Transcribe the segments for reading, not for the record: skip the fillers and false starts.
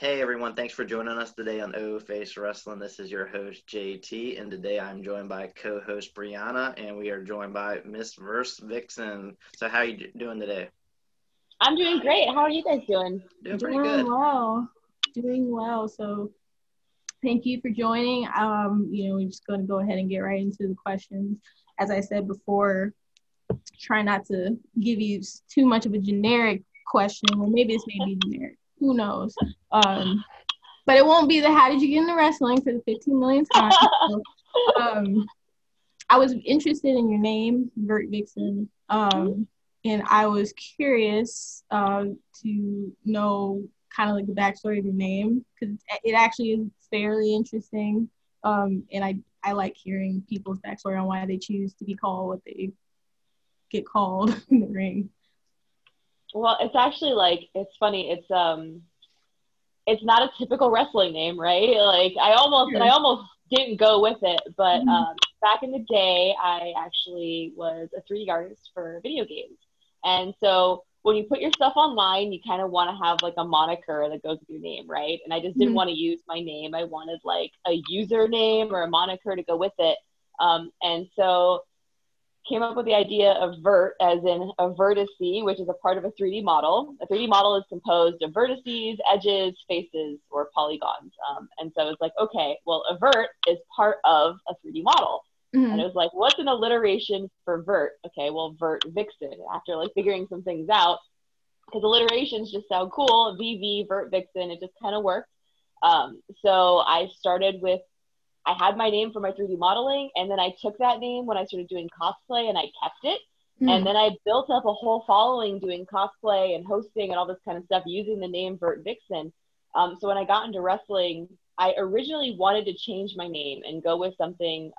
Hey everyone, thanks for joining us today on O-Face Wrestling. This is your host JT, and today I'm joined by co-host Brianna, and we are joined by Miss Vert Vixen. So how are you doing today? I'm doing great. How are you guys doing? Doing pretty good. Doing well. So thank you for joining. We're just going to go ahead and get right into the questions. As I said before, try not to give you too much of a generic question. Well, maybe this may be generic. Who knows? But it won't be the how did you get into wrestling for the 15 million times. So, I was interested in your name, Vert Vixen, and I was curious to know kind of like the backstory of your name, because it actually is fairly interesting, and I like hearing people's backstory on why they choose to be called what they get called in the ring. Well, it's actually, like, it's funny. It's not a typical wrestling name, right? Like, I almost didn't go with it, but back in the day, I actually was a 3D artist for video games. And so when you put your stuff online, you kind of want to have, like, a moniker that goes with your name, right? And I just didn't want to use my name. I wanted, like, a username or a moniker to go with it. And so came up with the idea of vert, as in a vertex, which is a part of a 3D model. A 3D model is composed of vertices, edges, faces, or polygons. And so it's like, okay, well, a vert is part of a 3D model. Mm-hmm. And it was like, what's an alliteration for vert? Okay, well, Vert Vixen, after like figuring some things out, because alliterations just sound cool. VV, Vert Vixen, it just kind of worked. So I started with, I had my name for my 3D modeling, and then I took that name when I started doing cosplay, and I kept it. Mm. And then I built up a whole following doing cosplay and hosting and all this kind of stuff using the name Vert Vixen. So when I got into wrestling, I originally wanted to change my name and go with something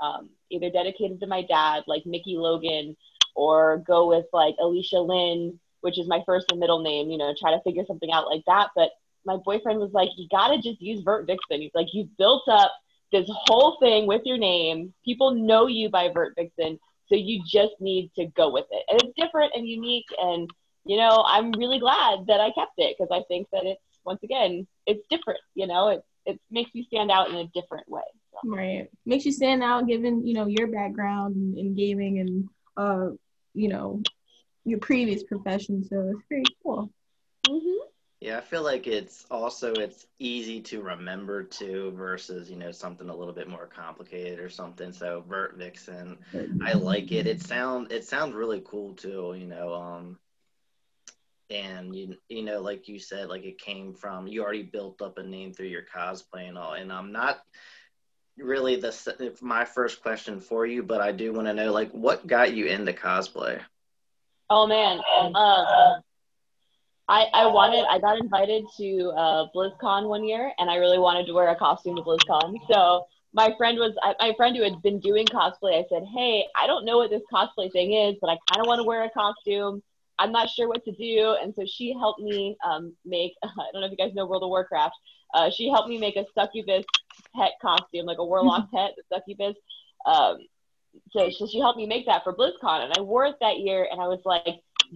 either dedicated to my dad, like Mickey Logan, or go with like Alicia Lynn, which is my first and middle name, you know, try to figure something out like that. But my boyfriend was like, you got to just use Vert Vixen. He's like, you built up this whole thing with your name, people know you by Vert Vixen, so you just need to go with it. And it's different and unique, and, you know, I'm really glad that I kept it, because I think that it's, once again, it's different, you know, it makes you stand out in a different way. So. Right. Makes you stand out given, you know, your background in gaming and, you know, your previous profession, so it's pretty cool. Mm-hmm. Yeah, I feel like it's easy to remember too, versus, you know, something a little bit more complicated or something. So Vert Vixen, I like it. It sounds really cool too, you know. And you know, like you said, like it came from, you already built up a name through your cosplay and all. And I'm not really my first question for you, but I do want to know, like, what got you into cosplay? Oh man. I got invited to BlizzCon one year, and I really wanted to wear a costume to BlizzCon. So my friend who had been doing cosplay, I said, hey, I don't know what this cosplay thing is, but I kind of want to wear a costume. I'm not sure what to do. And so she helped me make, I don't know if you guys know World of Warcraft. She helped me make a succubus pet costume, like a warlock pet, the succubus. So she helped me make that for BlizzCon, and I wore it that year, and I was like,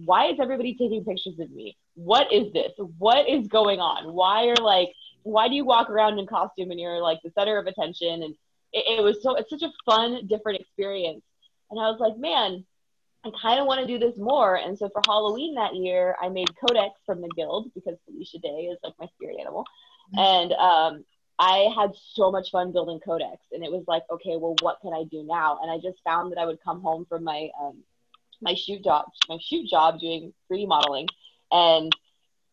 why is everybody taking pictures of me? What is this? What is going on? Why do you walk around in costume and you're like the center of attention? And it's such a fun, different experience. And I was like, man, I kind of want to do this more. And so for Halloween that year, I made Codex from The Guild, because Felicia Day is like my spirit animal. Mm-hmm. And I had so much fun building Codex, and it was like, okay, well, what can I do now? And I just found that I would come home from my shoot job doing 3D modeling, and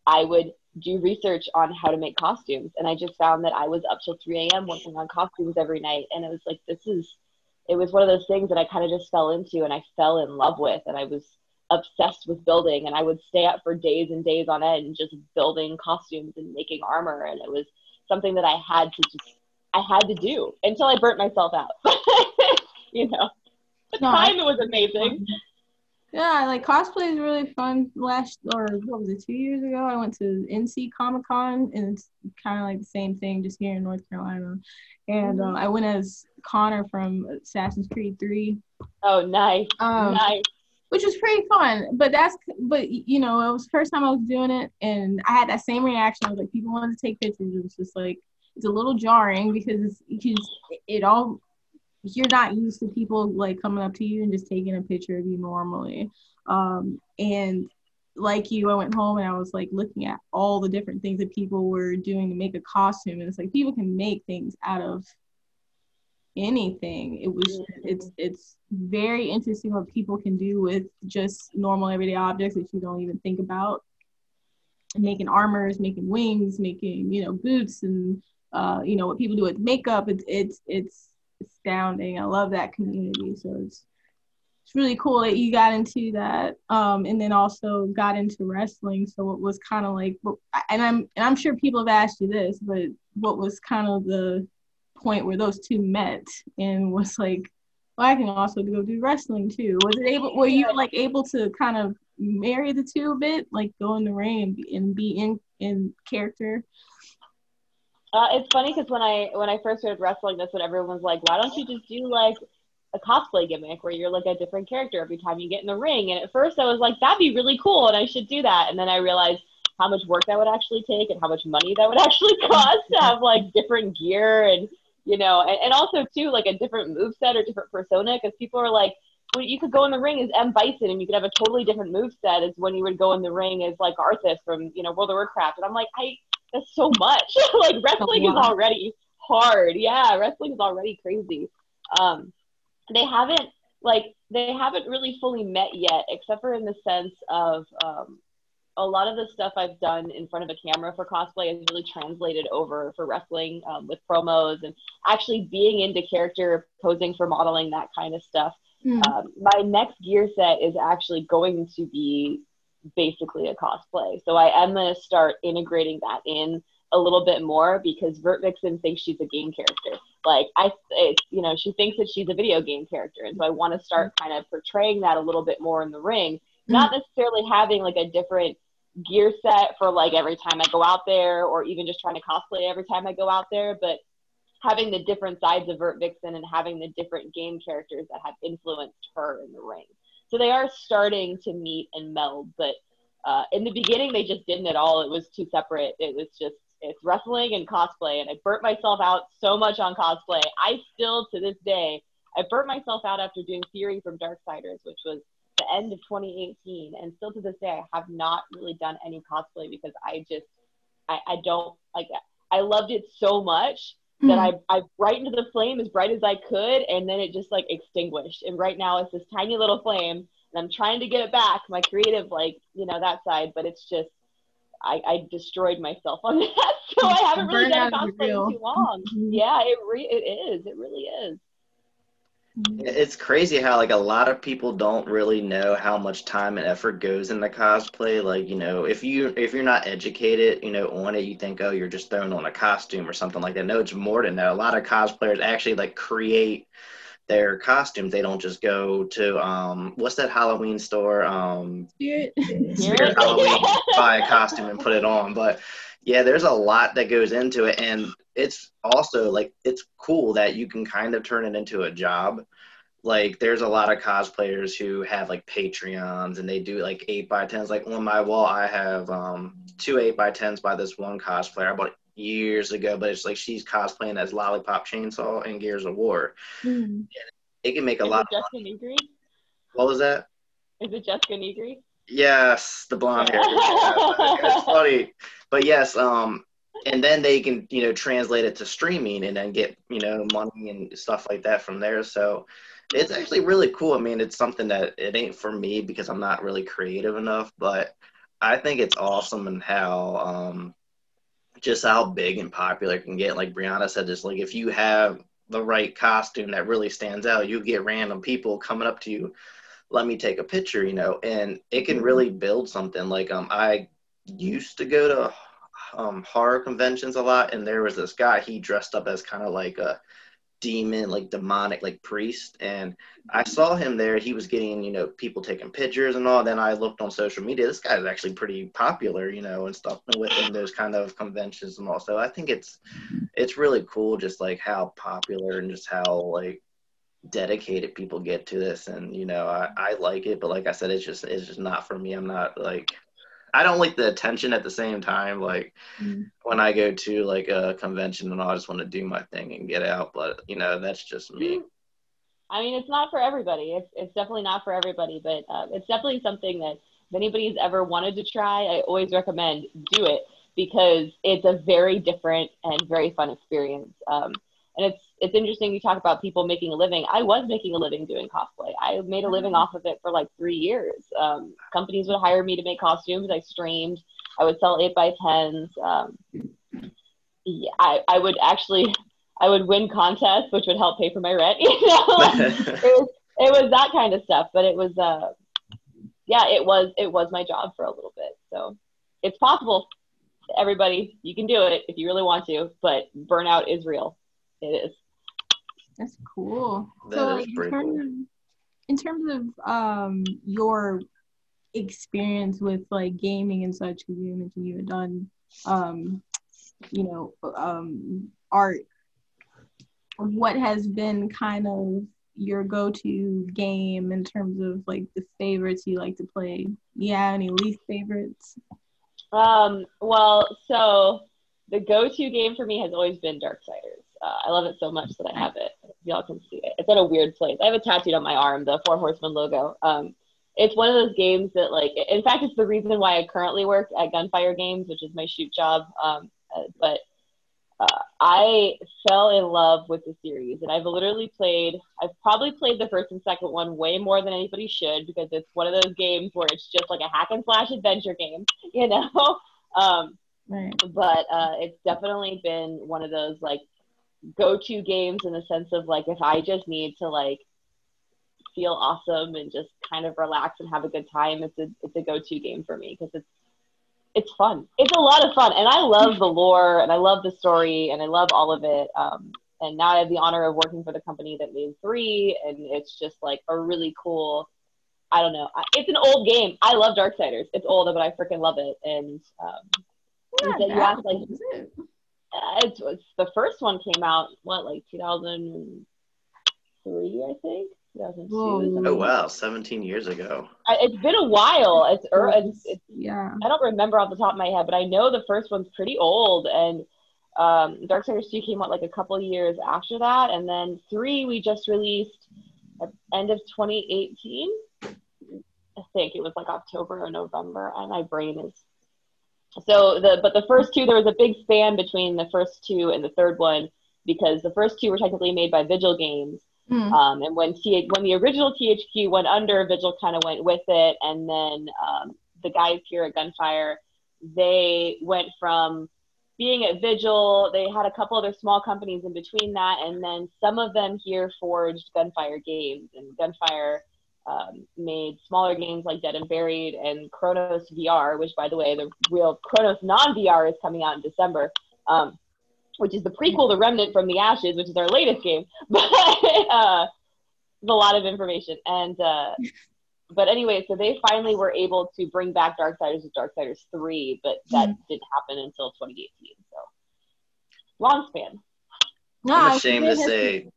I would do research on how to make costumes, and I just found that I was up till 3 a.m. working on costumes every night, and it was like, it was one of those things that I kind of just fell into, and I fell in love with, and I was obsessed with building, and I would stay up for days and days on end just building costumes and making armor, and it was something that I had to do until I burnt myself out. You know, at the time it was amazing. Yeah, like cosplay is really fun. What was it, 2 years ago? I went to NC Comic Con, and it's kind of like the same thing, just here in North Carolina. And I went as Connor from Assassin's Creed 3. Oh, nice. which was pretty fun. But you know, it was the first time I was doing it, and I had that same reaction. I was like, people wanted to take pictures. It was just like, it's a little jarring because it all, you're not used to people like coming up to you and just taking a picture of you normally. And like you, I went home and I was like looking at all the different things that people were doing to make a costume. And it's like, people can make things out of anything. It's very interesting what people can do with just normal everyday objects that you don't even think about. Making armors, making wings, making, you know, boots, and you know, what people do with makeup. It's astounding. I love that community. So it's really cool that you got into that, and then also got into wrestling. So it was kind of like, and I'm sure people have asked you this, but what was kind of the point where those two met and was like, well, I can also go do wrestling too? Were you like able to kind of marry the two a bit, like go in the ring and be in character? It's funny because when I first started wrestling, that's what everyone's like, why don't you just do like a cosplay gimmick where you're like a different character every time you get in the ring? And at first I was like, that'd be really cool and I should do that. And then I realized how much work that would actually take and how much money that would actually cost to have like different gear and, you know, and also too like a different moveset or different persona, because people are like, well, you could go in the ring as M. Bison and you could have a totally different moveset as when you would go in the ring as like Arthas from, you know, World of Warcraft. And I'm like, that's so much. Like wrestling is already hard. Yeah, wrestling is already crazy. They haven't really fully met yet, except for in the sense of a lot of the stuff I've done in front of a camera for cosplay is really translated over for wrestling, with promos and actually being into character, posing for modeling, that kind of stuff. Mm. My next gear set is actually going to be basically a cosplay. So I am going to start integrating that in a little bit more, because Vert Vixen thinks she's a game character. Like she thinks that she's a video game character. And so I want to start kind of portraying that a little bit more in the ring, not necessarily having like a different gear set for like every time I go out there, or even just trying to cosplay every time I go out there, but having the different sides of Vert Vixen and having the different game characters that have influenced her in the ring. So they are starting to meet and meld, but in the beginning they just didn't at all. It was too separate. It was just, it's wrestling and cosplay, and I burnt myself out so much on cosplay. I still, to this day, I burnt myself out after doing Theory from Darksiders, which was the end of 2018, and still to this day I have not really done any cosplay, because I don't like that. I loved it so much that I brightened the flame as bright as I could, and then it just like extinguished, and right now it's this tiny little flame and I'm trying to get it back, my creative, like, you know, that side, but it's just I destroyed myself on that. So I haven't really done cosplay in too long. Yeah, it really is. It's crazy how like a lot of people don't really know how much time and effort goes into cosplay. Like, you know, if you're not educated, you know, on it, you think, oh, you're just throwing on a costume or something like that. No, it's more than that. A lot of cosplayers actually like create their costumes. They don't just go to what's that Halloween store? Spirit Halloween. Buy a costume and put it on. But yeah, there's a lot that goes into it, and it's also like, it's cool that you can kind of turn it into a job. Like there's a lot of cosplayers who have like Patreons, and they do like 8x10s. Like on my wall, I have two 8x10s by this one cosplayer I bought years ago, but it's like she's cosplaying as Lollipop Chainsaw and Gears of War. Mm. It can make a lot of money. What was that? Is it Jessica Negri? Yes, the blonde hair. It's funny. But yes, and then they can, you know, translate it to streaming and then get, you know, money and stuff like that from there. So it's actually really cool. I mean, it's something that it ain't for me because I'm not really creative enough, but I think it's awesome and how just how big and popular it can get. Like Brianna said, just like if you have the right costume that really stands out, you get random people coming up to you, let me take a picture, you know, and it can really build something. Like I used to go to horror conventions a lot, and there was this guy, he dressed up as kind of like a demon, like demonic, like priest, and I saw him there, he was getting, you know, people taking pictures and all. Then I looked on social media, this guy is actually pretty popular, you know, and stuff within those kind of conventions and all. So I think it's really cool just like how popular and just how like dedicated people get to this, and you know, I like it, but like I said, it's just not for me. I'm not like, I don't like the attention at the same time. Like when I go to like a convention and all, I just want to do my thing and get out, but you know, that's just me. I mean, it's not for everybody. It's definitely not for everybody, but it's definitely something that if anybody's ever wanted to try, I always recommend do it, because it's a very different and very fun experience. And it's interesting you talk about people making a living. I was making a living doing cosplay. I made a living off of it for like 3 years. Companies would hire me to make costumes. I streamed. I would sell 8x10s. Yeah, I would actually, I would win contests, which would help pay for my rent. You know, it was that kind of stuff. But it was, yeah, it was my job for a little bit. So it's possible. Everybody, you can do it if you really want to. But burnout is real. It is. That's cool. So in terms of your experience with like gaming and such, because you mentioned you had done art, what has been kind of your go-to game in terms of like the favorites you like to play? Yeah, any least favorites? Well, so the go-to game for me has always been Darksiders. I love it so much that I have it. Y'all can see it. It's at a weird place. I have it tattooed on my arm, the Four Horsemen logo. It's one of those games that, like, in fact, it's the reason why I currently work at Gunfire Games, which is my shoot job. But I fell in love with the series, and I've probably played the first and second one way more than anybody should, because it's one of those games where it's just like a hack and slash adventure game, you know? But it's definitely been one of those, like, go-to games in the sense of like, if I just need to like feel awesome and just kind of relax and have a good time, it's a go-to game for me, because it's fun. It's a lot of fun, and I love the lore, and I love the story, and I love all of it. And now I have the honor of working for the company that made 3, and it's just like a really cool, I don't know, it's an old game. I love Darksiders. It's older, but I freaking love it. And you asked, like, it's the first one came out, what, like 2003, I think? 2002. Oh, wow, 17 years ago. It's been a while. Yeah. I don't remember off the top of my head, but I know the first one's pretty old, and Darksiders 2 came out like a couple years after that, and then 3 we just released at the end of 2018. I think it was like October or November, and my brain is... But the first two, there was a big span between the first two and the third one, because the first two were technically made by Vigil Games. And when the original THQ went under, Vigil kind of went with it. And then the guys here at Gunfire, they went from being at Vigil, they had a couple other small companies in between that. And then some of them here forged Gunfire Games, and Gunfire made smaller games like Dead and Buried and Chronos VR, which, by the way, the real Chronos non-VR is coming out in December, which is the prequel to Remnant from the Ashes, which is our latest game. But it's a lot of information. And but anyway, so they finally were able to bring back Darksiders with Darksiders 3, but that didn't happen until 2018. So long span. I'm ashamed to say.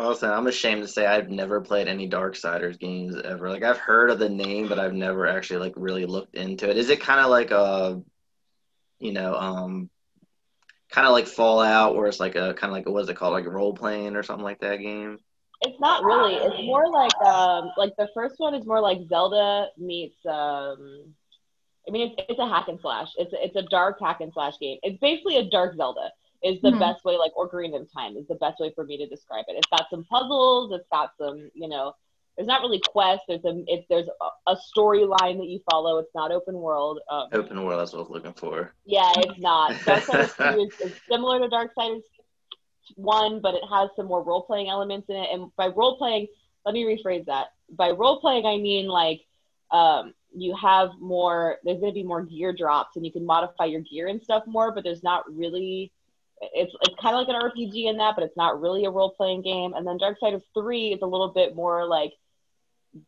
Also, I'm ashamed to say I've never played any Darksiders games ever. Like, I've heard of the name, but I've never actually, like, really looked into it. Is it kind of like a, you know, kind of like Fallout, where it's like a, kind of like, what is it called, like role-playing or something like that game? It's not really. It's more like the first one is more like Zelda meets, I mean, it's a hack and slash. It's a dark hack and slash game. It's basically a dark Zelda. Is the best way, like Ocarina of Time is the best way for me to describe it. It's got some puzzles, it's got some, you know, there's not really quests, there's a storyline that you follow. It's not open world. Open world, that's what I was looking for. Yeah, it's not. Darksiders 2 is similar to Darksiders 1, but it has some more role-playing elements in it. And by role-playing, let me rephrase that. By role-playing, I mean, like, you have more, there's going to be more gear drops, and you can modify your gear and stuff more, but there's not really... It's kind of like an RPG in that, but it's not really a role-playing game. And then Darksiders 3 is a little bit more like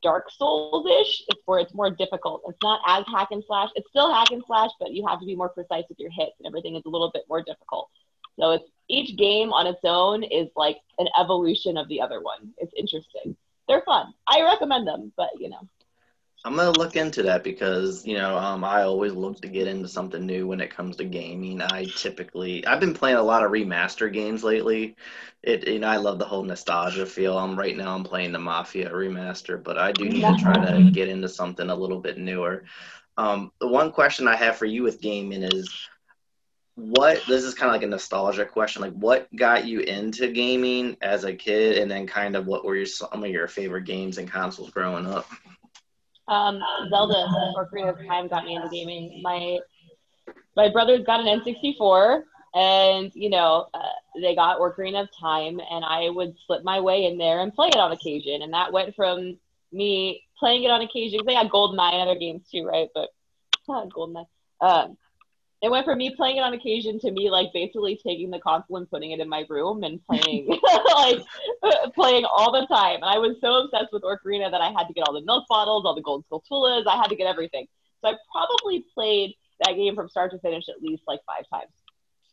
Dark Souls-ish. It's where it's more difficult. It's not as hack and slash. It's still hack and slash, but you have to be more precise with your hits, and everything is a little bit more difficult. So it's each game on its own is like an evolution of the other one. It's interesting. They're fun. I recommend them, but you know. I'm going to look into that because, you know, I always look to get into something new when it comes to gaming. I've been playing a lot of remaster games lately. You know, I love the whole nostalgia feel. Right now I'm playing the Mafia remaster, but I do need to try to get into something a little bit newer. The one question I have for you with gaming is, this is kind of like a nostalgia question, like what got you into gaming as a kid, and then kind of what were some of your favorite games and consoles growing up? Zelda, Ocarina of Time got me into gaming. My brothers got an N64, and, you know, they got Ocarina of Time, and I would slip my way in there and play it on occasion. And that went from me playing it on occasion, because they had GoldenEye and other games too, right? But GoldenEye. It went from me playing it on occasion to me, like, basically taking the console and putting it in my room and playing, playing all the time. And I was so obsessed with Ocarina that I had to get all the milk bottles, all the gold spatulas. I had to get everything. So I probably played that game from start to finish at least, like, 5 times.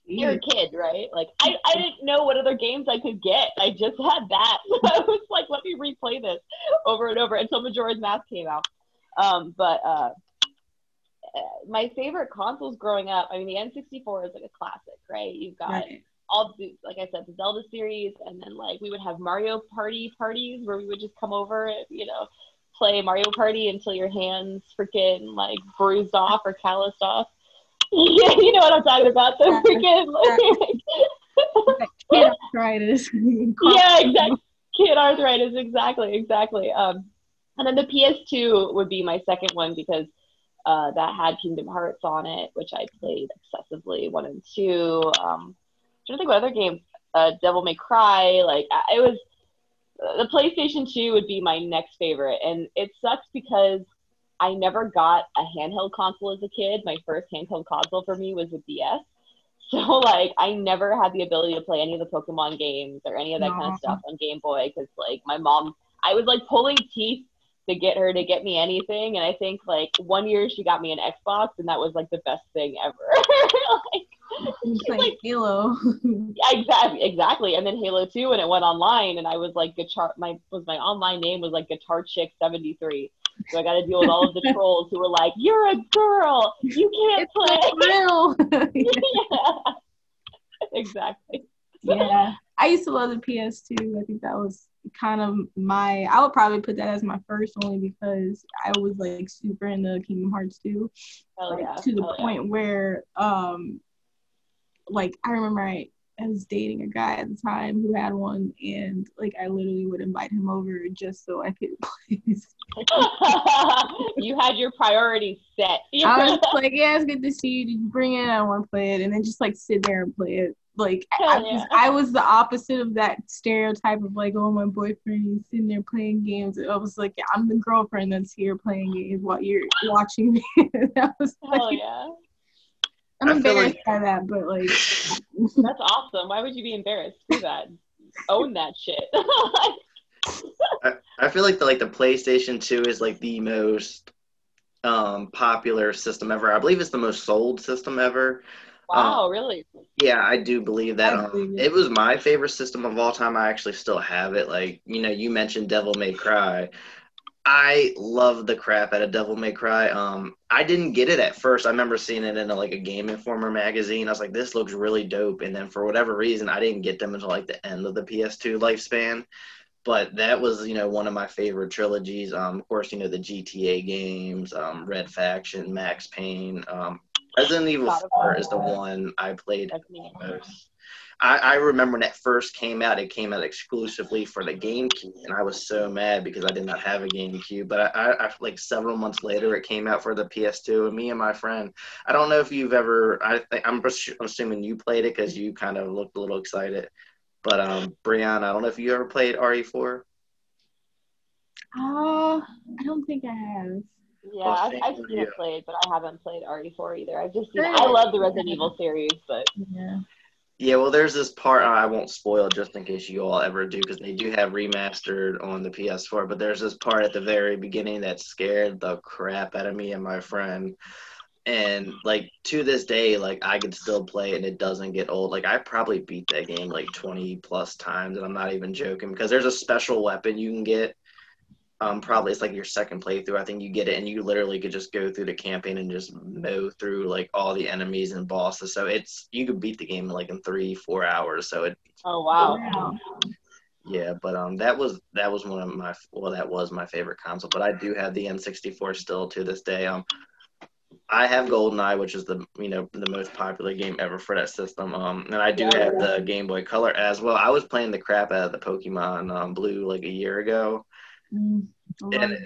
You're a kid, right? Like, I didn't know what other games I could get. I just had that. So I was like, let me replay this over and over until Majora's Mask came out. My favorite consoles growing up, I mean, the N64 is like a classic, right? You've got all the, like I said, the Zelda series, and then like we would have Mario Party parties where we would just come over and, you know, play Mario Party until your hands freaking like bruised off or calloused off. You know what I'm talking about? The freaking like kid arthritis. Yeah, exactly. Kid arthritis, exactly. And then the PS2 would be my second one because that had Kingdom Hearts on it, which I played obsessively, 1 and 2. I'm trying to think what other games. Devil May Cry. Like, it was the PlayStation 2 would be my next favorite, and it sucks because I never got a handheld console as a kid. My first handheld console for me was a DS, so like I never had the ability to play any of the Pokemon games or any of that kind of stuff on Game Boy because like my mom, I was like pulling teeth to get her to get me anything, and I think like 1 year she got me an Xbox, and that was like the best thing ever. Like Halo. Yeah, exactly. And then Halo 2, and it went online, and I was like my online name was like Guitar Chick 73. So I got to deal with all of the trolls who were like, "You're a girl, you can't play." Yeah, exactly. Yeah, I used to love the PS2. I think that was kind of I would probably put that as my first, only because I was like super into Kingdom Hearts 2, to the point where like I remember I was dating a guy at the time who had one, and like I literally would invite him over just so I could play. You had your priorities set. I was like, yeah, it's good to see you. Did you bring it? I want to play it, and then just like sit there and play it. Like, I was the opposite of that stereotype of, like, oh, my boyfriend is sitting there playing games. I was like, yeah, I'm the girlfriend that's here playing games while you're watching me. That was like, I'm embarrassed by that, but, like. That's awesome. Why would you be embarrassed? Do that. Own that shit. I feel like the PlayStation 2 is, like, the most popular system ever. I believe it's the most sold system ever. Wow, really? Yeah, I do believe that. It was my favorite system of all time. I actually still have it. Like, you know, you mentioned Devil May Cry. I love the crap out of Devil May Cry. I didn't get it at first. I remember seeing it in a Game Informer magazine. I was like, this looks really dope. And then for whatever reason, I didn't get them until like the end of the PS2 lifespan. But that was, you know, one of my favorite trilogies. Of course, you know, the GTA games, Red Faction, Max Payne, Resident Evil 4 is the one I played most. I remember when it first came out, it came out exclusively for the GameCube, and I was so mad because I did not have a GameCube. But I like several months later, it came out for the PS2, and me and my friend, I don't know if you've ever, I'm assuming you played it because you kind of looked a little excited. But Brianna, I don't know if you ever played RE4. I don't think I have. Yeah, I've seen it played, but I haven't played RE4 either. I've just seen it. I love the Resident Evil series, but yeah, well, there's this part I won't spoil just in case you all ever do, because they do have remastered on the PS4. But there's this part at the very beginning that scared the crap out of me and my friend. And, like, to this day, like, I can still play it and it doesn't get old. Like, I probably beat that game, like, 20-plus times, and I'm not even joking. Because there's a special weapon you can get. Probably it's, like, your second playthrough. I think you get it, and you literally could just go through the campaign and just mow through, like, all the enemies and bosses. So, it's – you could beat the game, like, in 3-4 hours. So, it – Oh, wow. Yeah, but that was one of my – well, that was my favorite console. But I do have the N64 still to this day. I have GoldenEye, which is the, you know, the most popular game ever for that system. And I do have the Game Boy Color as well. I was playing the crap out of the Pokemon Blue like a year ago. That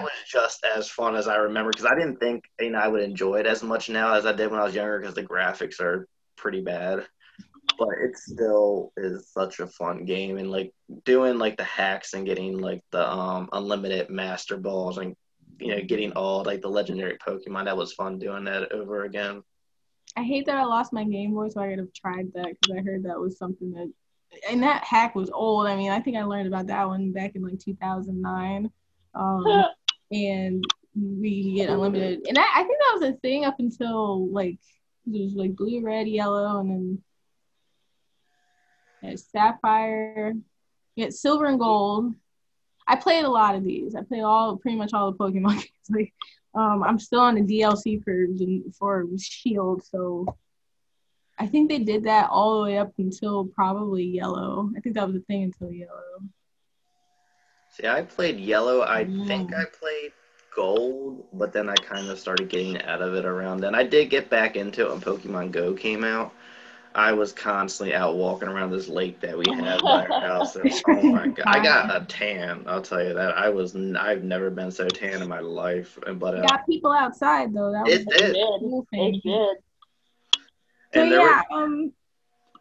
was just as fun as I remember, because I didn't think, you know, I would enjoy it as much now as I did when I was younger, because the graphics are pretty bad. But it still is such a fun game. And, like, doing, like, the hacks and getting, like, the unlimited Master Balls and, you know, getting all, like, the legendary Pokemon. That was fun doing that over again. I hate that I lost my Game Boy, so I could have tried that, because I heard that was something that, and that hack was old. I mean, I think I learned about that one back in, like, 2009. And we get unlimited. And I think that was a thing up until, like, it was, like, blue, red, yellow, and then Sapphire. You get silver and gold. I played a lot of these. I played pretty much all the Pokemon games. Like, I'm still on the DLC for Shield, so I think they did that all the way up until probably Yellow. I think that was the thing until Yellow. See, I played Yellow. I think I played Gold, but then I kind of started getting out of it around then. I did get back into it when Pokemon Go came out. I was constantly out walking around this lake that we had by our house. And, oh my God, I got a tan. I'll tell you that. I've never been so tan in my life. But got people outside though. That was a cool thing. It did. So yeah,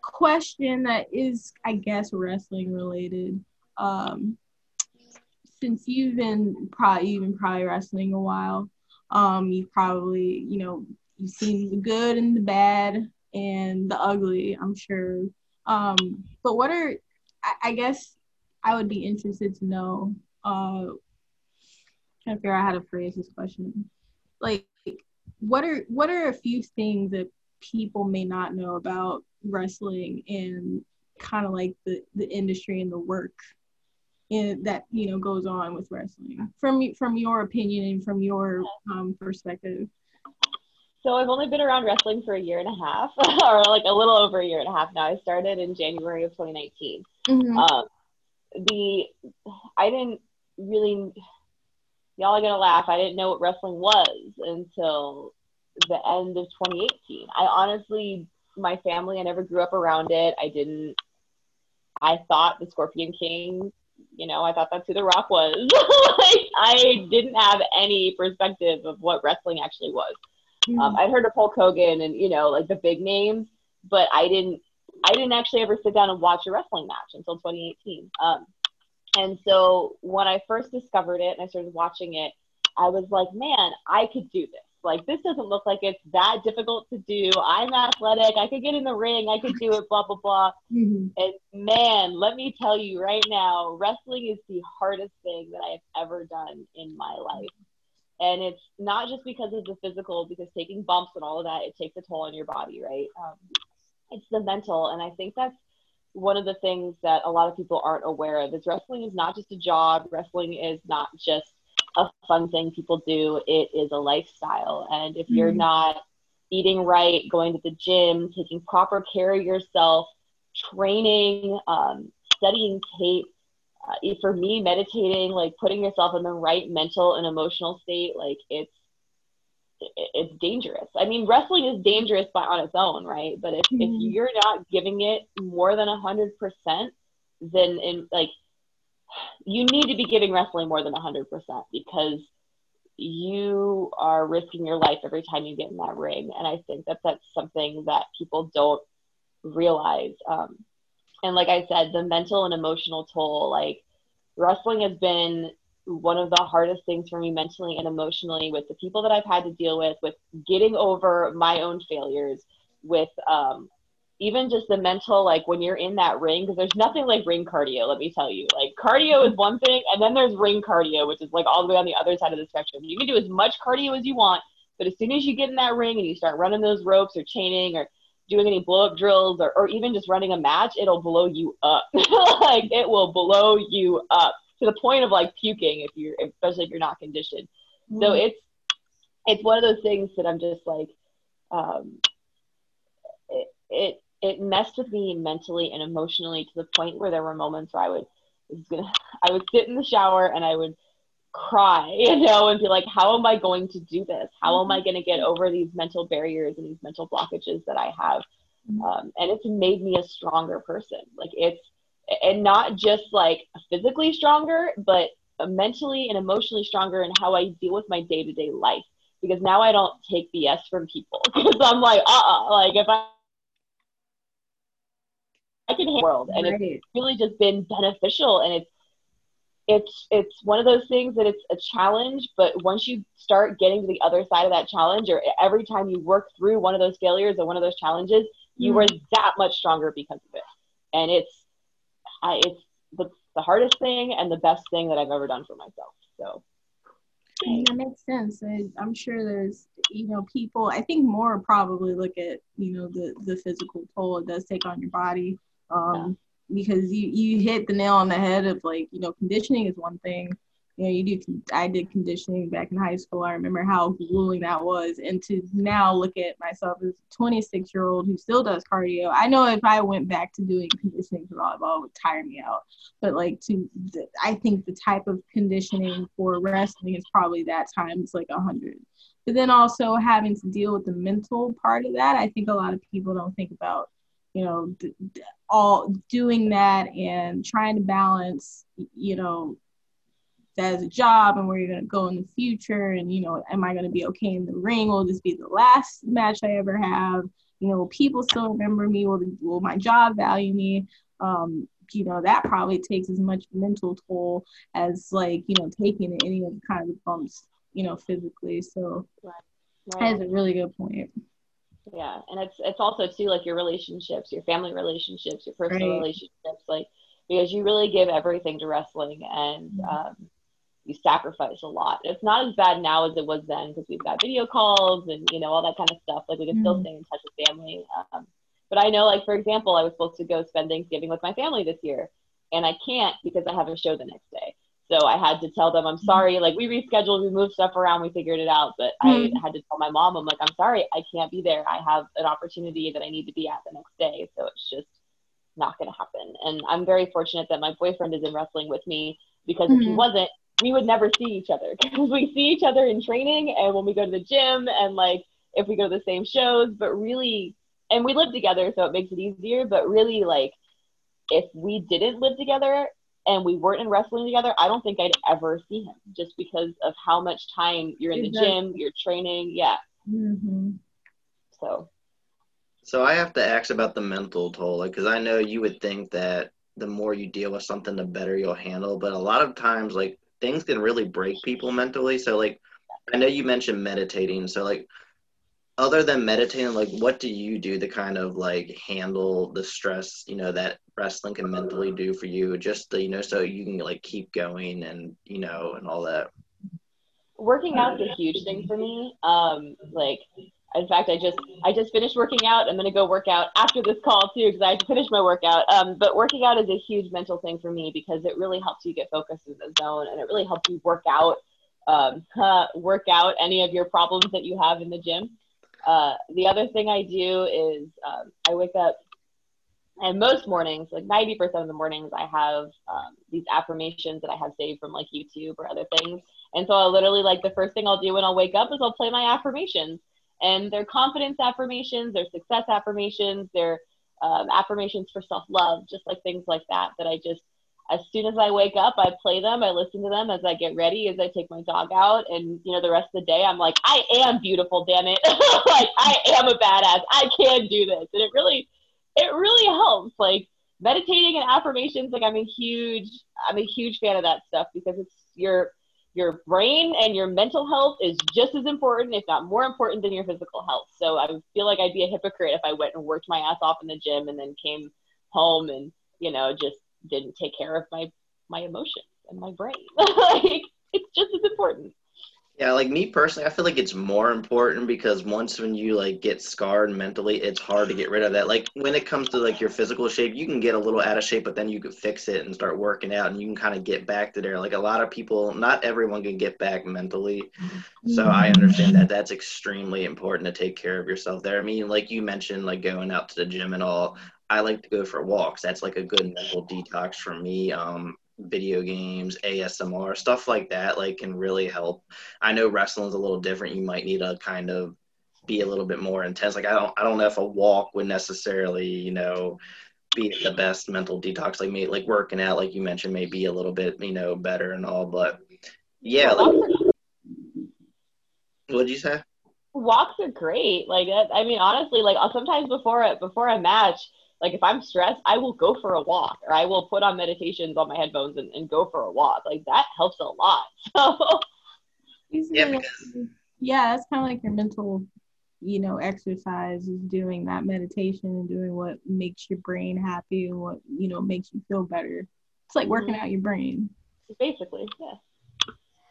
question that is, I guess, wrestling related. Since you've been probably wrestling a while, you've probably, you know, you've seen the good and the bad and the ugly, I'm sure. But what are, I guess I would be interested to know, trying to figure out how to phrase this question. Like, what are a few things that people may not know about wrestling and kind of like the industry and the work that, you know, goes on with wrestling from your opinion and from your perspective? So I've only been around wrestling for a year and a half, or like a little over a year and a half now. I started in January of 2019. Mm-hmm. I didn't really, y'all are going to laugh, I didn't know what wrestling was until the end of 2018. I honestly, my family, I never grew up around it. I thought the Scorpion King, you know, I thought that's who The Rock was. Like, I didn't have any perspective of what wrestling actually was. Mm-hmm. I'd heard of Hulk Hogan and, you know, like the big names, but I didn't actually ever sit down and watch a wrestling match until 2018. And so when I first discovered it and I started watching it, I was like, man, I could do this. Like, this doesn't look like it's that difficult to do. I'm athletic. I could get in the ring. I could do it, blah, blah, blah. Mm-hmm. And man, let me tell you right now, wrestling is the hardest thing that I've ever done in my life. And it's not just because of the physical, because taking bumps and all of that, it takes a toll on your body, right? It's the mental. And I think that's one of the things that a lot of people aren't aware of, is wrestling is not just a job. Wrestling is not just a fun thing people do. It is a lifestyle. And if you're not eating right, going to the gym, taking proper care of yourself, training, studying tape, for me, meditating, like putting yourself in the right mental and emotional state, like it's dangerous. I mean, wrestling is dangerous on its own, right? But if you're not giving it more than 100%, then you need to be giving wrestling more than 100%, because you are risking your life every time you get in that ring. And I think that that's something that people don't realize. And like I said, the mental and emotional toll, like wrestling has been one of the hardest things for me mentally and emotionally, with the people that I've had to deal with getting over my own failures, with even just the mental, like when you're in that ring, because there's nothing like ring cardio, let me tell you. Like, cardio is one thing, and then there's ring cardio, which is like all the way on the other side of the spectrum. You can do as much cardio as you want, But as soon as you get in that ring and you start running those ropes or chaining or doing any blow-up drills or even just running a match, it'll blow you up. Like, it will blow you up to the point of, like, puking, if you're, especially if you're not conditioned. Mm-hmm. So it's one of those things that I'm just, like, it messed with me mentally and emotionally to the point where there were moments where I would sit in the shower and I would cry, you know, and be like, how am I going to do this? How am I going to get over these mental barriers and these mental blockages that I have? And it's made me a stronger person. Like, it's, and not just like physically stronger, but mentally and emotionally stronger in how I deal with my day-to-day life, because now I don't take BS from people, because I'm like, like, if I can handle the world. And it's really just been beneficial, and it's one of those things that it's a challenge, but once you start getting to the other side of that challenge, or every time you work through one of those failures or one of those challenges, you are that much stronger because of it. And it's the hardest thing and the best thing that I've ever done for myself. So that makes sense. I'm sure there's, you know, people, I think more probably look at, you know, the physical toll it does take on your body. Because you hit the nail on the head of, like, you know, conditioning is one thing. You know, I did conditioning back in high school. I remember how grueling that was. And to now look at myself as a 26-year-old who still does cardio. I know if I went back to doing conditioning for volleyball, it would tire me out. But, like, I think the type of conditioning for wrestling is probably that times, like, 100. But then also having to deal with the mental part of that, I think a lot of people don't think about, you know, all doing that and trying to balance, you know, that as a job and where you're going to go in the future, and, you know, am I going to be okay in the ring? Will this be the last match I ever have? You know, will people still remember me? Will my job value me? You know, that probably takes as much mental toll as, like, you know, taking any of the kind of bumps, you know, physically. So that is a really good point. Yeah, and it's also too, like, your relationships, your family relationships, your personal relationships, like, because you really give everything to wrestling, and you sacrifice a lot. It's not as bad now as it was then, because we've got video calls and, you know, all that kind of stuff. Like, we can still stay in touch with family. But I know, like, for example, I was supposed to go spend Thanksgiving with my family this year, and I can't because I have a show the next day. So I had to tell them, I'm sorry, like, we rescheduled, we moved stuff around, we figured it out. But I had to tell my mom, I'm like, I'm sorry, I can't be there. I have an opportunity that I need to be at the next day. So it's just not going to happen. And I'm very fortunate that my boyfriend is in wrestling with me, because if he wasn't, we would never see each other. Because we see each other in training and when we go to the gym and, like, if we go to the same shows. But really, and we live together, so it makes it easier. But really, like, if we didn't live together and we weren't in wrestling together, I don't think I'd ever see him, just because of how much time you're in the gym, you're training. Yeah. Mm-hmm. So I have to ask about the mental toll, like, because I know you would think that the more you deal with something, the better you'll handle. But a lot of times, like, things can really break people mentally. So, like, I know you mentioned meditating. So, like, other than meditating, like, what do you do to kind of, like, handle the stress, you know, that wrestling can mentally do for you, just to, you know, so you can, like, keep going and, you know, and all that? Working out's a huge thing for me. Like, in fact, I just finished working out. I'm going to go work out after this call too, because I have to finish my workout. But working out is a huge mental thing for me, because it really helps you get focused in the zone, and it really helps you work out any of your problems that you have in the gym. The other thing I do is I wake up, and most mornings, like 90% of the mornings, I have these affirmations that I have saved from, like, YouTube or other things. And so I literally, like, the first thing I'll do when I'll wake up is I'll play my affirmations. And they're confidence affirmations, they're success affirmations, they're affirmations for self-love, just, like, things like that, that I just, as soon as I wake up, I play them, I listen to them as I get ready, as I take my dog out, and, you know, the rest of the day, I'm like, I am beautiful, damn it. Like, I am a badass, I can do this. And it really helps, like, meditating and affirmations. Like, I'm a huge fan of that stuff, because it's your brain and your mental health is just as important, if not more important, than your physical health. So I feel like I'd be a hypocrite if I went and worked my ass off in the gym and then came home and, you know, just didn't take care of my emotions and my brain. Like, it's just as important. Yeah, like me personally, I feel like it's more important because once when you like get scarred mentally, it's hard to get rid of that. Like when it comes to like your physical shape, you can get a little out of shape, but then you could fix it and start working out and you can kind of get back to there. Like a lot of people, not everyone can get back mentally. So I understand that that's extremely important to take care of yourself there. I mean, like you mentioned, like going out to the gym and all, I like to go for walks. That's like a good mental detox for me. Video games, ASMR, stuff like that, like can really help. I know wrestling's a little different. You might need to kind of be a little bit more intense. Like I don't know if a walk would necessarily, you know, be the best mental detox. Like me, like working out, like you mentioned, may be a little bit, you know, better and all. But yeah, like, what'd you say? Walks are great. Like that, I mean, honestly, like sometimes before a match. Like, if I'm stressed, I will go for a walk, or I will put on meditations on my headphones and go for a walk. Like, that helps a lot. So, yeah, it's kind of like your mental, you know, exercise is doing that meditation and doing what makes your brain happy and what, you know, makes you feel better. It's like working out your brain. Basically, yeah.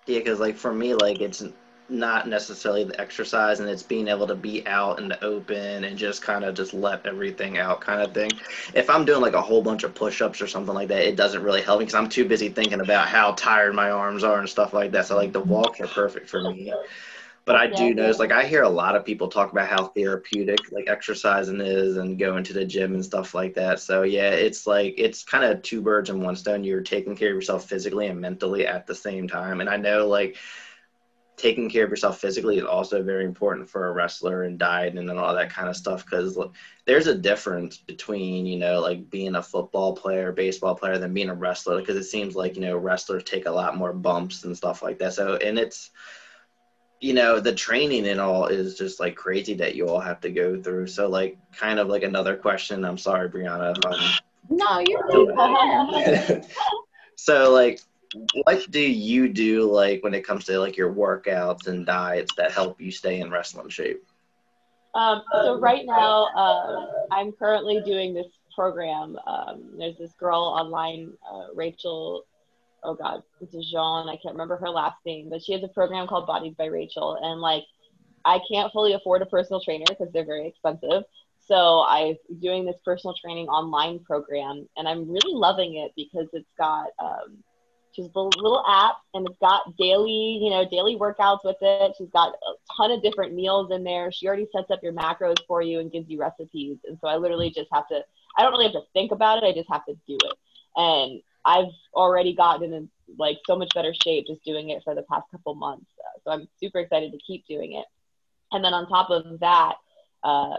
Yeah, because, like, for me, like, it's not necessarily the exercise, and it's being able to be out in the open and just kind of just let everything out kind of thing. If I'm doing like a whole bunch of push-ups or something like that, it doesn't really help me because I'm too busy thinking about how tired my arms are and stuff like that. So like the walks are perfect for me. But I do notice, like, I hear a lot of people talk about how therapeutic like exercising is and going to the gym and stuff like that. So yeah, it's like, it's kind of two birds in one stone. You're taking care of yourself physically and mentally at the same time. And I know, like, taking care of yourself physically is also very important for a wrestler, and diet and all that kind of stuff, because there's a difference between, you know, like being a football player, baseball player, than being a wrestler, because it seems like, you know, wrestlers take a lot more bumps and stuff like that. So, and it's, you know, the training and all is just like crazy that you all have to go through. So like kind of like another question. I'm sorry, Brianna. No, you're good. So like, what do you do, like, when it comes to, like, your workouts and diets that help you stay in wrestling shape? So right now, I'm currently doing this program. There's this girl online, Rachel, oh, God, Dijon, I can't remember her last name, but she has a program called Bodies by Rachel, and, like, I can't fully afford a personal trainer because they're very expensive, so I'm doing this personal training online program, and I'm really loving it because it's got she's a little app, and it's got daily workouts with it. She's got a ton of different meals in there. She already sets up your macros for you and gives you recipes. And so I literally just have to, I don't really have to think about it. I just have to do it. And I've already gotten in like so much better shape just doing it for the past couple months. So I'm super excited to keep doing it. And then on top of that, I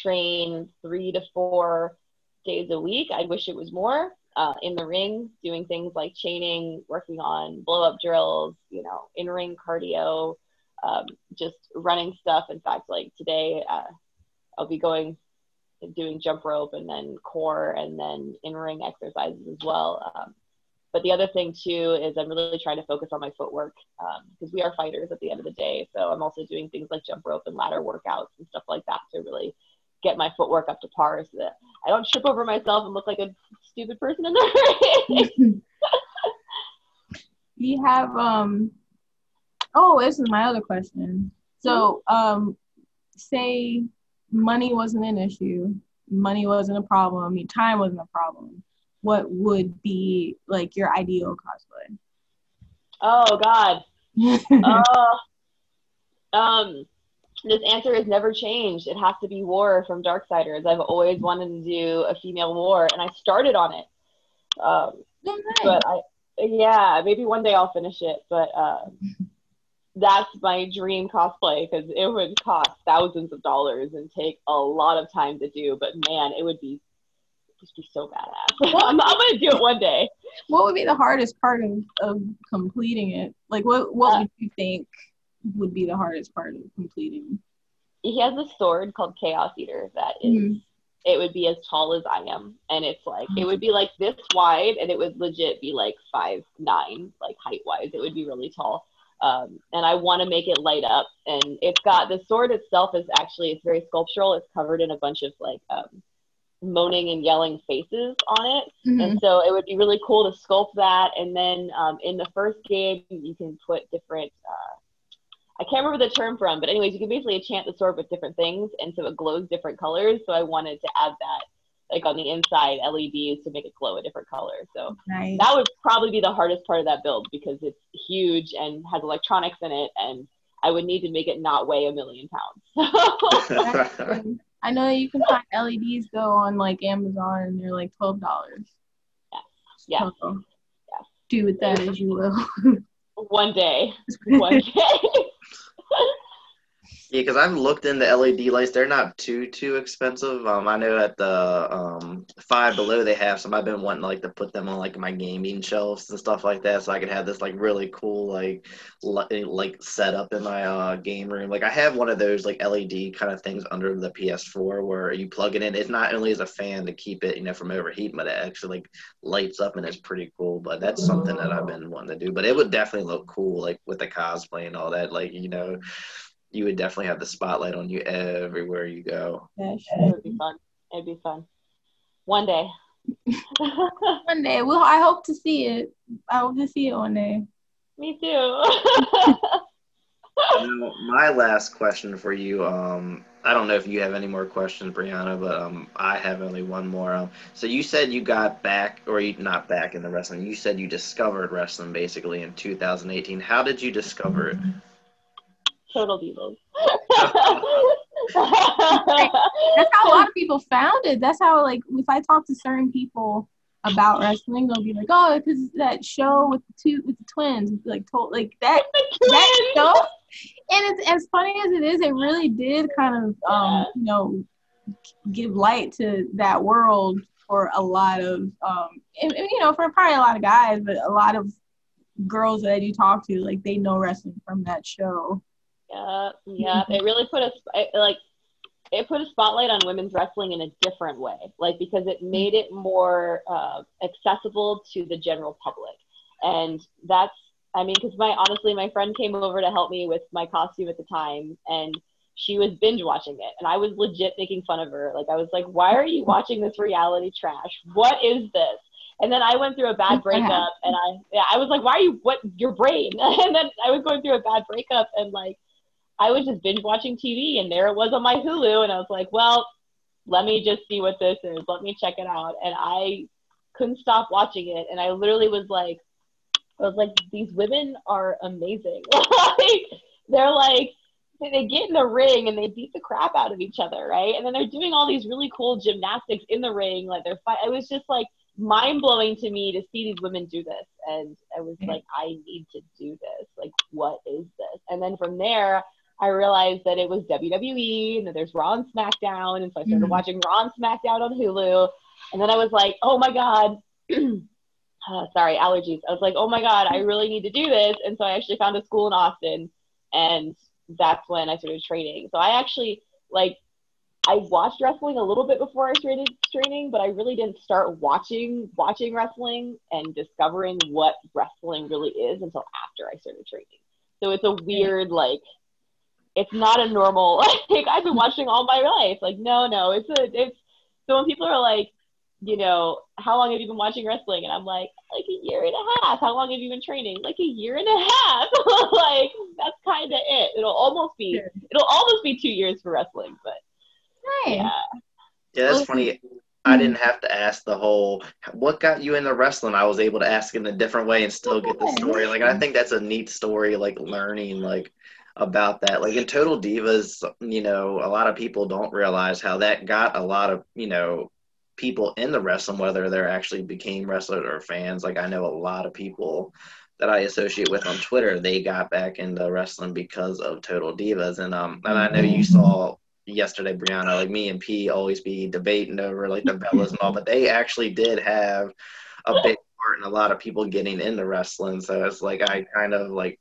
train 3 to 4 days a week. I wish it was more. In the ring, doing things like chaining, working on blow-up drills, you know, in-ring cardio, just running stuff. In fact, like today, I'll be going and doing jump rope and then core and then in-ring exercises as well. But the other thing, too, is I'm really trying to focus on my footwork because we are fighters at the end of the day. So I'm also doing things like jump rope and ladder workouts and stuff like that to really get my footwork up to par so that I don't trip over myself and look like a stupid person in the ring. You have, oh, this is my other question. So, say money wasn't an issue, money wasn't a problem, time wasn't a problem. What would be like your ideal cosplay? Oh, God. This answer has never changed. It has to be War from Darksiders. I've always wanted to do a female War, and I started on it. But yeah, maybe one day I'll finish it. But that's my dream cosplay because it would cost thousands of dollars and take a lot of time to do. But man, it would be just be so badass. I'm gonna do it one day. What would be the hardest part of completing it? Like, what would you think would be the hardest part of completing? He has a sword called Chaos Eater that is, it would be as tall as I am, and it's like, it would be like this wide, and it would legit be like 5'9", like height-wise. It would be really tall, and I want to make it light up, and it's got, the sword itself is actually, it's very sculptural. It's covered in a bunch of like moaning and yelling faces on it, and so it would be really cool to sculpt that, and then in the first game, you can put different I can't remember the term but anyways, you can basically enchant the sword with different things, and so it glows different colors. So I wanted to add that, like on the inside, LEDs to make it glow a different color. So nice. That would probably be the hardest part of that build because it's huge and has electronics in it, and I would need to make it not weigh a million pounds. I know you can find LEDs though on like Amazon, and they're like $12. Yeah. Yeah. So yeah. Do with that as you will. One day. One day. Yeah, because I've looked into LED lights. They're not too expensive. I know at the Five Below they have some. I've been wanting to put them on my gaming shelves and stuff like that, so I could have this really cool setup in my game room. I have one of those LED kind of things under the PS4 where you plug it in. It's not only as a fan to keep it from overheating, but it actually lights up and it's pretty cool. But that's something that I've been wanting to do. But it would definitely look cool with the cosplay and all that. You would definitely have the spotlight on you everywhere you go. Yeah, sure. It would be fun. It'd be fun. One day. One day. Well, I hope to see it. I hope to see it one day. Me too. My last question for you, I don't know if you have any more questions, Brianna, but I have only one more. So you said you got back, or you not back in the wrestling, you said you discovered wrestling basically in 2018. How did you discover it? Total Divas. That's how a lot of people found it. That's how, if I talk to certain people about wrestling, they'll be like, "Oh, because that show with the twins, that show." And it's as funny as it is, it really did kind of, give light to that world for a lot of, for probably a lot of guys, but a lot of girls that I do talk to, they know wrestling from that show. Yeah, it really put a spotlight on women's wrestling in a different way, because it made it more accessible to the general public. And that's, because honestly, my friend came over to help me with my costume at the time, and she was binge watching it, and I was legit making fun of her. I was like, "Why are you watching this reality trash? What is this?" And then I went through a bad breakup, and I was like, "Why are you? What your brain?" And then I was going through a bad breakup, and I was just binge watching TV, and there it was on my Hulu, and I was like, well, let me just see what this is. Let me check it out. And I couldn't stop watching it, and I literally was like, these women are amazing. They get in the ring and they beat the crap out of each other, right? And then they're doing all these really cool gymnastics in the ring, it was just mind-blowing to me to see these women do this, and I was like, I need to do this. What is this? And then from there, I realized that it was WWE, and that there's Raw and SmackDown, and so I started watching Raw and SmackDown on Hulu, and then I was like, oh my god, sorry, allergies. I was like, oh my god, I really need to do this, and so I actually found a school in Austin, and that's when I started training. So I actually, I watched wrestling a little bit before I started training, but I really didn't start watching wrestling and discovering what wrestling really is until after I started training. So it's a weird, it's not a normal, I've been watching all my life. No, it's so when people are how long have you been watching wrestling? And I'm like a year and a half. How long have you been training? A year and a half. That's kind of it. It'll almost be 2 years for wrestling, but. Nice. Yeah, that's funny. I didn't have to ask the whole what got you into wrestling. I was able to ask in a different way and still get the story. I think that's a neat story, learning about that. In Total Divas, a lot of people don't realize how that got a lot of people in the wrestling, whether they're actually became wrestlers or fans. I know a lot of people that I associate with on Twitter, they got back into wrestling because of Total Divas. And and I know you saw yesterday, Brianna, me and P always be debating over the Bellas and all, but they actually did have a big part in a lot of people getting into wrestling. So it's I kind of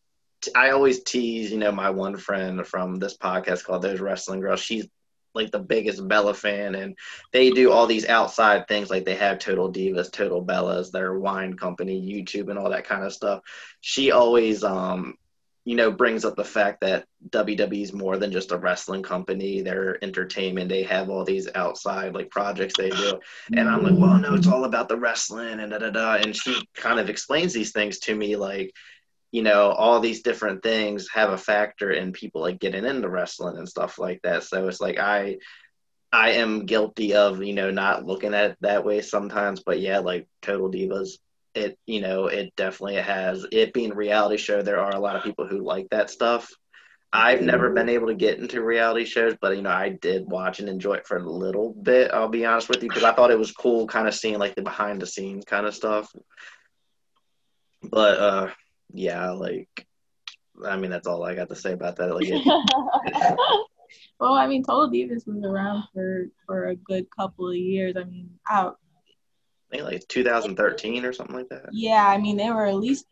I always tease, my one friend from this podcast called Those Wrestling Girls. She's the biggest Bella fan, and they do all these outside things. They have Total Divas, Total Bellas, their wine company, YouTube, and all that kind of stuff. She always, brings up the fact that WWE is more than just a wrestling company. They're entertainment. They have all these outside projects they do. And I'm like, well, no, it's all about the wrestling and da da da. And she kind of explains these things to me you know, all these different things have a factor in people like getting into wrestling and stuff like that. So it's like, I am guilty of, you know, not looking at it that way sometimes, but yeah, like Total Divas, it, you know, it definitely has, it being a reality show, there are a lot of people who like that stuff. I've never been able to get into reality shows, but, you know, I did watch and enjoy it for a little bit, I'll be honest with you, because I thought it was cool kind of seeing, like, the behind-the-scenes kind of stuff. But, yeah, like, I mean, that's all I got to say about that. Like, well, I mean, Total Divas was around for a good couple of years. I mean, I think, like, 2013 or something like that. Yeah, I mean, they were at least,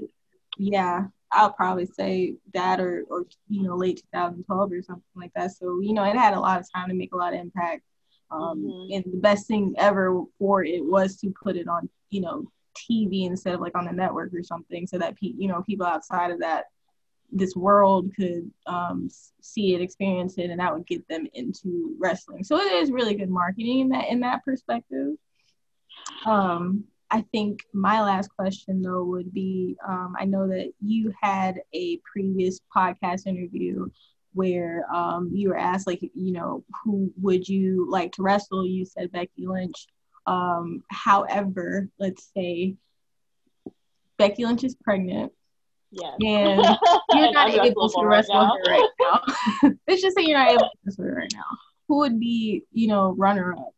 yeah. I'll probably say that or you know, late 2012 or something like that. So, you know, it had a lot of time to make a lot of impact. And the best thing ever for it was to put it on, you know, TV instead of like on the network or something, so that, you know, people outside of that, this world could see it, experience it, and that would get them into wrestling. So it is really good marketing in that perspective. I think my last question, though, would be, I know that you had a previous podcast interview where you were asked, like, you know, who would you like to wrestle? You said Becky Lynch. However, let's say Becky Lynch is pregnant. Yes. And you're not able to wrestle her right now. Let's just say you're not able to wrestle her right now. Who would be, you know, runner-up?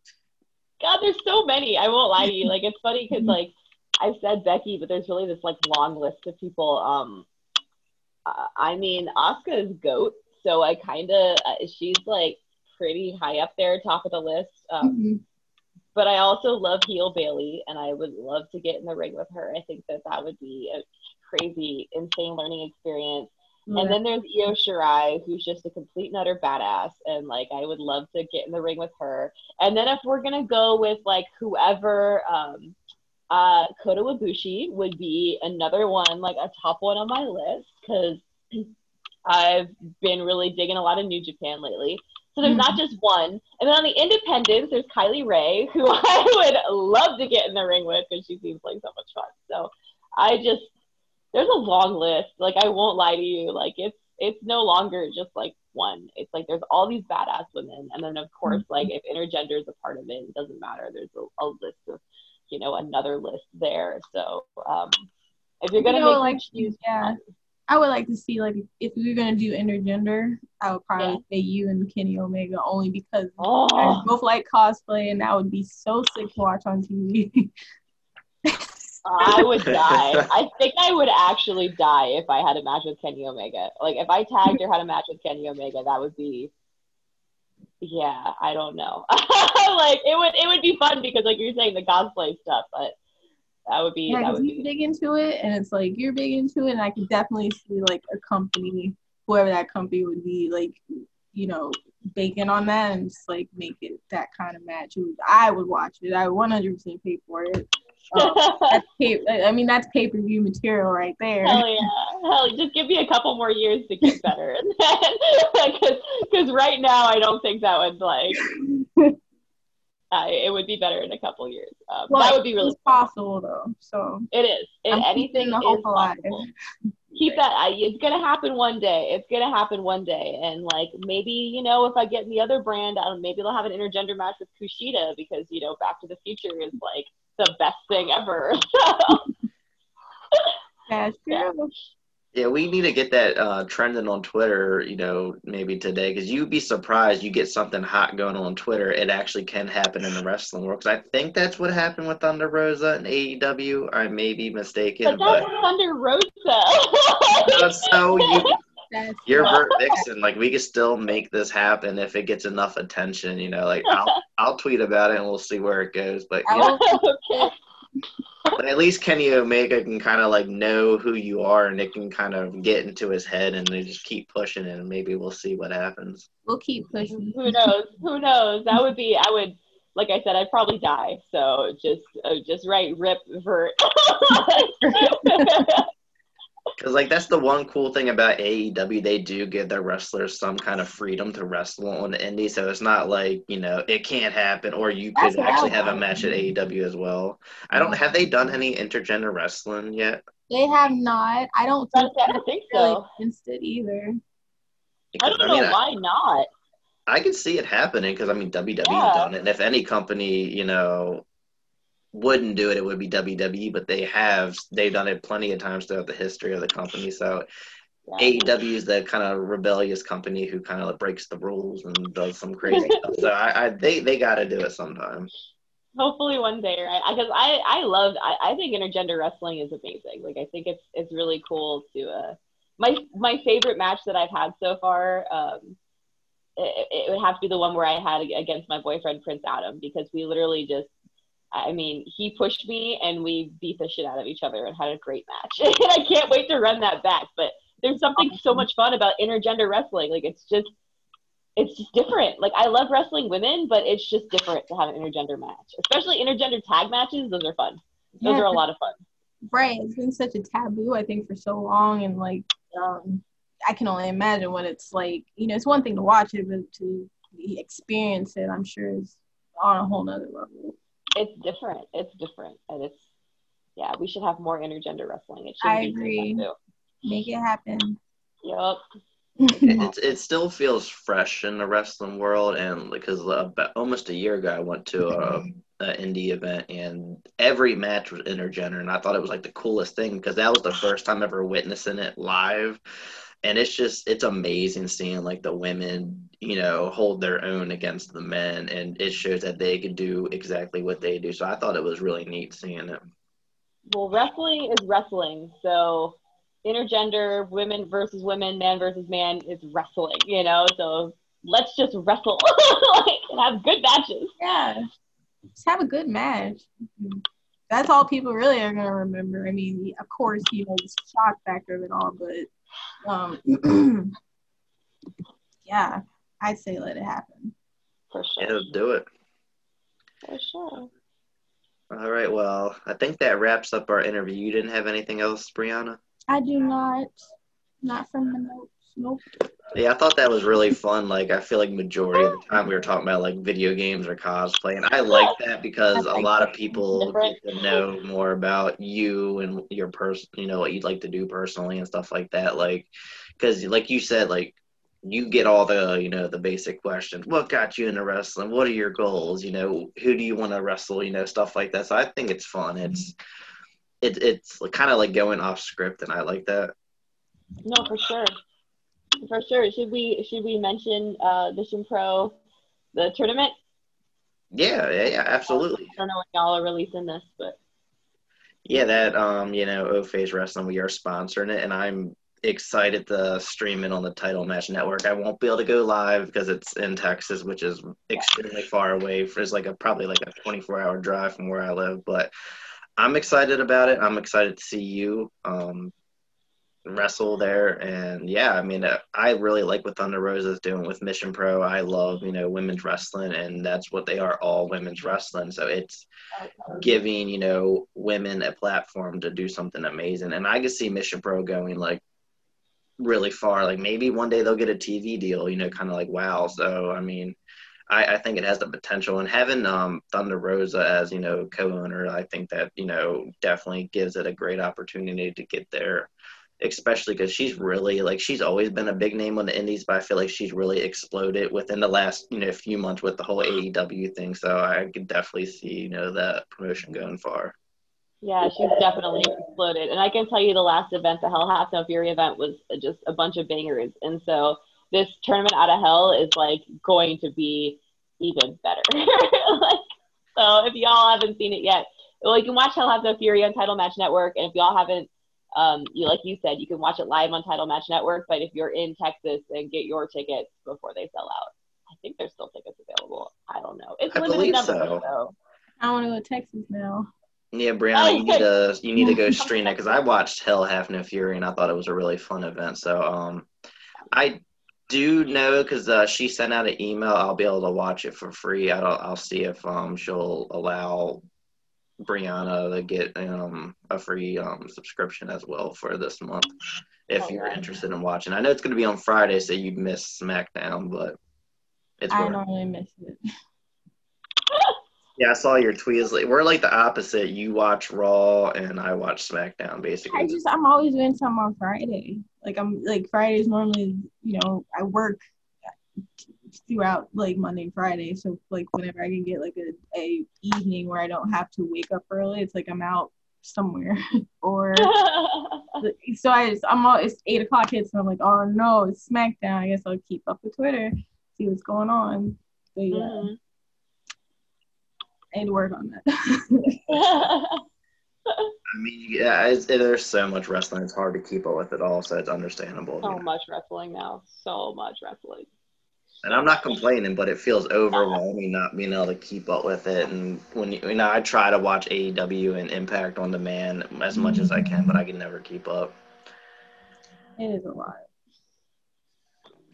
God, there's so many. I won't lie to you. Like, it's funny because, like, I said Becky, but there's really this, like, long list of people. I mean, Asuka is GOAT, so I kind of she's, like, pretty high up there, top of the list. But I also love heel Bailey, and I would love to get in the ring with her. I think that would be a crazy, insane learning experience. And then there's Io Shirai, who's just a complete and utter badass. And, like, I would love to get in the ring with her. And then if we're going to go with, like, whoever, Kota Ibushi would be another one, like, a top one on my list, because I've been really digging a lot of New Japan lately. So there's not just one. And then on the independents, there's Kylie Rae, who I would love to get in the ring with, because she seems like so much fun. So there's a long list. Like, I won't lie to you. Like, it's no longer just, like, one. It's, like, there's all these badass women. And then, of course, like, if intergender is a part of it, it doesn't matter. There's a list of, you know, another list there. So if you're going to choose one. I would like to see, like, if we were going to do intergender, I would probably say you and Kenny Omega, only because I both like cosplay, and that would be so sick to watch on TV. I would die. I think I would actually die if I had a match with Kenny Omega. Like, if I tagged or had a match with Kenny Omega, that would be, yeah, I don't know. Like, it would be fun because, like you're saying, the cosplay stuff, but that would be. Yeah, that would be big into it, and it's like you're big into it, and I could definitely see, like, a company, whoever that company would be, like, you know, baking on that and just, like, make it that kind of match. I would watch it. I would 100% pay for it. That's pay-per-view material right there. Hell yeah, just give me a couple more years to get better, because right now I don't think that would, like, it would be better in a couple years. That would be really possible though, so it is. Anything the hope is alive. Possible. Keep that. It's gonna happen one day. It's gonna happen one day, and, like, maybe, you know, if I get in the other brand, maybe they'll have an intergender match with Kushida, because, you know, Back to the Future is, like, the best thing ever. That's true. Yeah, we need to get that trending on Twitter, you know, maybe today, because you'd be surprised. You get something hot going on Twitter, it actually can happen in the wrestling world, because I think that's what happened with Thunder Rosa and AEW. I may be mistaken, but Thunder Rosa. So you're Vert Vixen. Like, we can still make this happen if it gets enough attention, you know. Like, I'll tweet about it and we'll see where it goes. But, you know, but at least Kenny Omega can kind of, like, know who you are, and it can kind of get into his head, and they just keep pushing it, and maybe we'll see what happens. We'll keep pushing. Who knows? That would be. I would. Like I said, I'd probably die. So just right, rip Vert. Because, like, that's the one cool thing about AEW. They do give their wrestlers some kind of freedom to wrestle on the indie. So it's not like, you know, it can't happen, or you could actually have a match at AEW as well. I don't – have they done any intergender wrestling yet? They have not. I don't think so. Against it either. Because, I mean, why not. I can see it happening because, I mean, WWE's done it. And if any company, you know, wouldn't do it, it would be WWE. But they have. They've done it plenty of times throughout the history of the company. So AEW is the kind of rebellious company who kind of breaks the rules and does some crazy stuff. So they got to do it sometime. Hopefully one day, right? Because I think intergender wrestling is amazing. Like, I think it's really cool to my favorite match that I've had so far, it would have to be the one where I had against my boyfriend Prince Adam, because we literally just, I mean, he pushed me and we beat the shit out of each other and had a great match. And I can't wait to run that back. But there's something so much fun about intergender wrestling. Like, it's just different. Like, I love wrestling women, but it's just different to have an intergender match, especially intergender tag matches. Those are fun. Those are a lot of fun. Right. It's been such a taboo, I think, for so long. And, like, I can only imagine what it's like. You know, it's one thing to watch it, but to experience it, I'm sure, is on a whole nother level. It's different. And it's, yeah, we should have more intergender wrestling. It should be. I agree. Make it happen. Yep. It still feels fresh in the wrestling world, and because almost a year ago I went to an indie event, and every match was intergender, and I thought it was like the coolest thing because that was the first time ever witnessing it live, and it's amazing seeing like the women, you know, hold their own against the men, and it shows that they could do exactly what they do. So I thought it was really neat seeing it. Well, wrestling is wrestling, so. Intergender, women versus women, man versus man, is wrestling, you know? So let's just wrestle and have good matches. Yeah. Just have a good match. That's all people really are going to remember. I mean, of course, you know, the shock factor of it all, but yeah, I'd say let it happen. For sure. It'll do it. For sure. All right, well, I think that wraps up our interview. You didn't have anything else, Brianna? I do not from the notes, nope. Yeah, I thought that was really fun. Like, I feel like majority of the time we were talking about, like, video games or cosplay, and I like that because a lot of people get to know more about you and your person, you know, what you'd like to do personally and stuff like that. Like, because, like you said, like, you get all the, you know, the basic questions. What got you into wrestling? What are your goals? You know, who do you want to wrestle? You know, stuff like that. So I think it's fun. It's kind of like going off script, and I like that. No, for sure. For sure. Should we mention Mission Pro, the tournament? Yeah, absolutely. I don't know when y'all are releasing this, but. Yeah, that, you know, O-Face Wrestling, we are sponsoring it, and I'm excited to stream it on the Title Match Network. I won't be able to go live because it's in Texas, which is extremely far away. It's like probably a 24-hour drive from where I live, but. I'm excited about it. I'm excited to see you wrestle there. And, yeah, I mean, I really like what Thunder Rosa is doing with Mission Pro. I love, you know, women's wrestling, and that's what they are, all women's wrestling. So it's giving, you know, women a platform to do something amazing. And I can see Mission Pro going, like, really far. Like, maybe one day they'll get a TV deal, you know, kind of like, wow. So, I mean – I think it has the potential, and having Thunder Rosa as, you know, co-owner, I think that, you know, definitely gives it a great opportunity to get there, especially because she's really, like, she's always been a big name on the indies, but I feel like she's really exploded within the last, you know, few months with the whole AEW thing. So I could definitely see, you know, that promotion going far. Yeah, she's definitely exploded. And I can tell you the last event, the Hell Half No Fury event, was just a bunch of bangers. And so this tournament out of hell is, like, going to be even better. Like, so if y'all haven't seen it yet, well, you can watch Hell Have No Fury on Title Match Network. And if y'all haven't, like you said, you can watch it live on Title Match Network. But if you're in Texas, then get your tickets before they sell out. I think there's still tickets available. I don't know. It's limited number, though. I want to go to Texas now. Yeah, Brianna, you need to go stream it, because I watched Hell Have No Fury, and I thought it was a really fun event. So I do know, because she sent out an email. I'll be able to watch it for free. I'll see if she'll allow Brianna to get a free subscription as well for this month if you're interested in watching. I know it's going to be on Friday, so you'd miss SmackDown, but I normally miss it. Yeah, I saw your tweets. We're like the opposite. You watch Raw and I watch SmackDown, basically. I'm always doing something on Friday. Fridays normally, I work throughout Monday and Friday. So whenever I can get a evening where I don't have to wake up early, it's I'm out somewhere or so it's 8 o'clock hits and I'm like, oh no, it's SmackDown. I guess I'll keep up with Twitter, see what's going on. But yeah. Mm-hmm. I need to work on that. I mean, yeah, there's so much wrestling. It's hard to keep up with it all, so it's understandable. So much wrestling now. So much wrestling. And I'm not complaining, but it feels overwhelming not being able to keep up with it. And when I try to watch AEW and Impact on Demand as much as I can, but I can never keep up. It is a lot.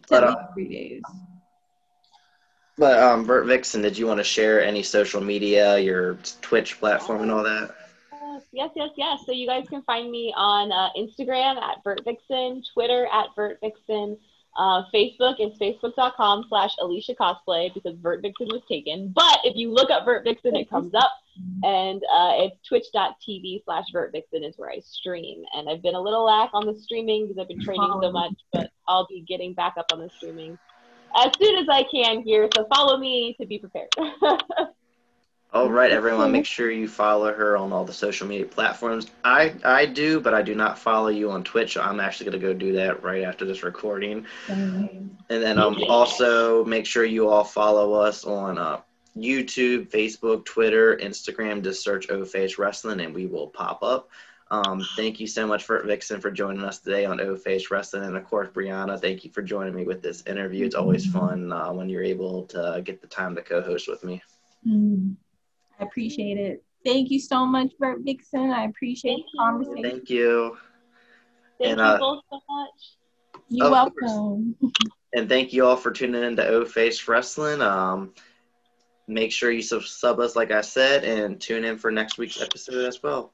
But 3 days. But Vert Vixen, did you want to share any social media, your Twitch platform, and all that? Yes. So you guys can find me on Instagram at Vert Vixen, Twitter at Vert Vixen, Facebook is facebook.com/AliciaCosplay because Vert Vixen was taken. But if you look up Vert Vixen, it comes up, and it's twitch.tv/Vert Vixen is where I stream. And I've been a little lack on the streaming because I've been training so much, but I'll be getting back up on the streaming as soon as I can here, so follow me to be prepared. All right, everyone, make sure you follow her on all the social media platforms. I do, but I do not follow you on Twitch. So I'm actually going to go do that right after this recording. And then also make sure you all follow us on YouTube, Facebook, Twitter, Instagram. Just search O-Face Wrestling, and we will pop up. Thank you so much, Vert Vixen, for joining us today on O-Face Wrestling. And, of course, Brianna, thank you for joining me with this interview. It's always fun when you're able to get the time to co-host with me. I appreciate it. Thank you so much, Vert Vixen. I appreciate the conversation. Thank you. Thank you both so much. You're welcome. And thank you all for tuning in to O-Face Wrestling. Make sure you sub us, like I said, and tune in for next week's episode as well.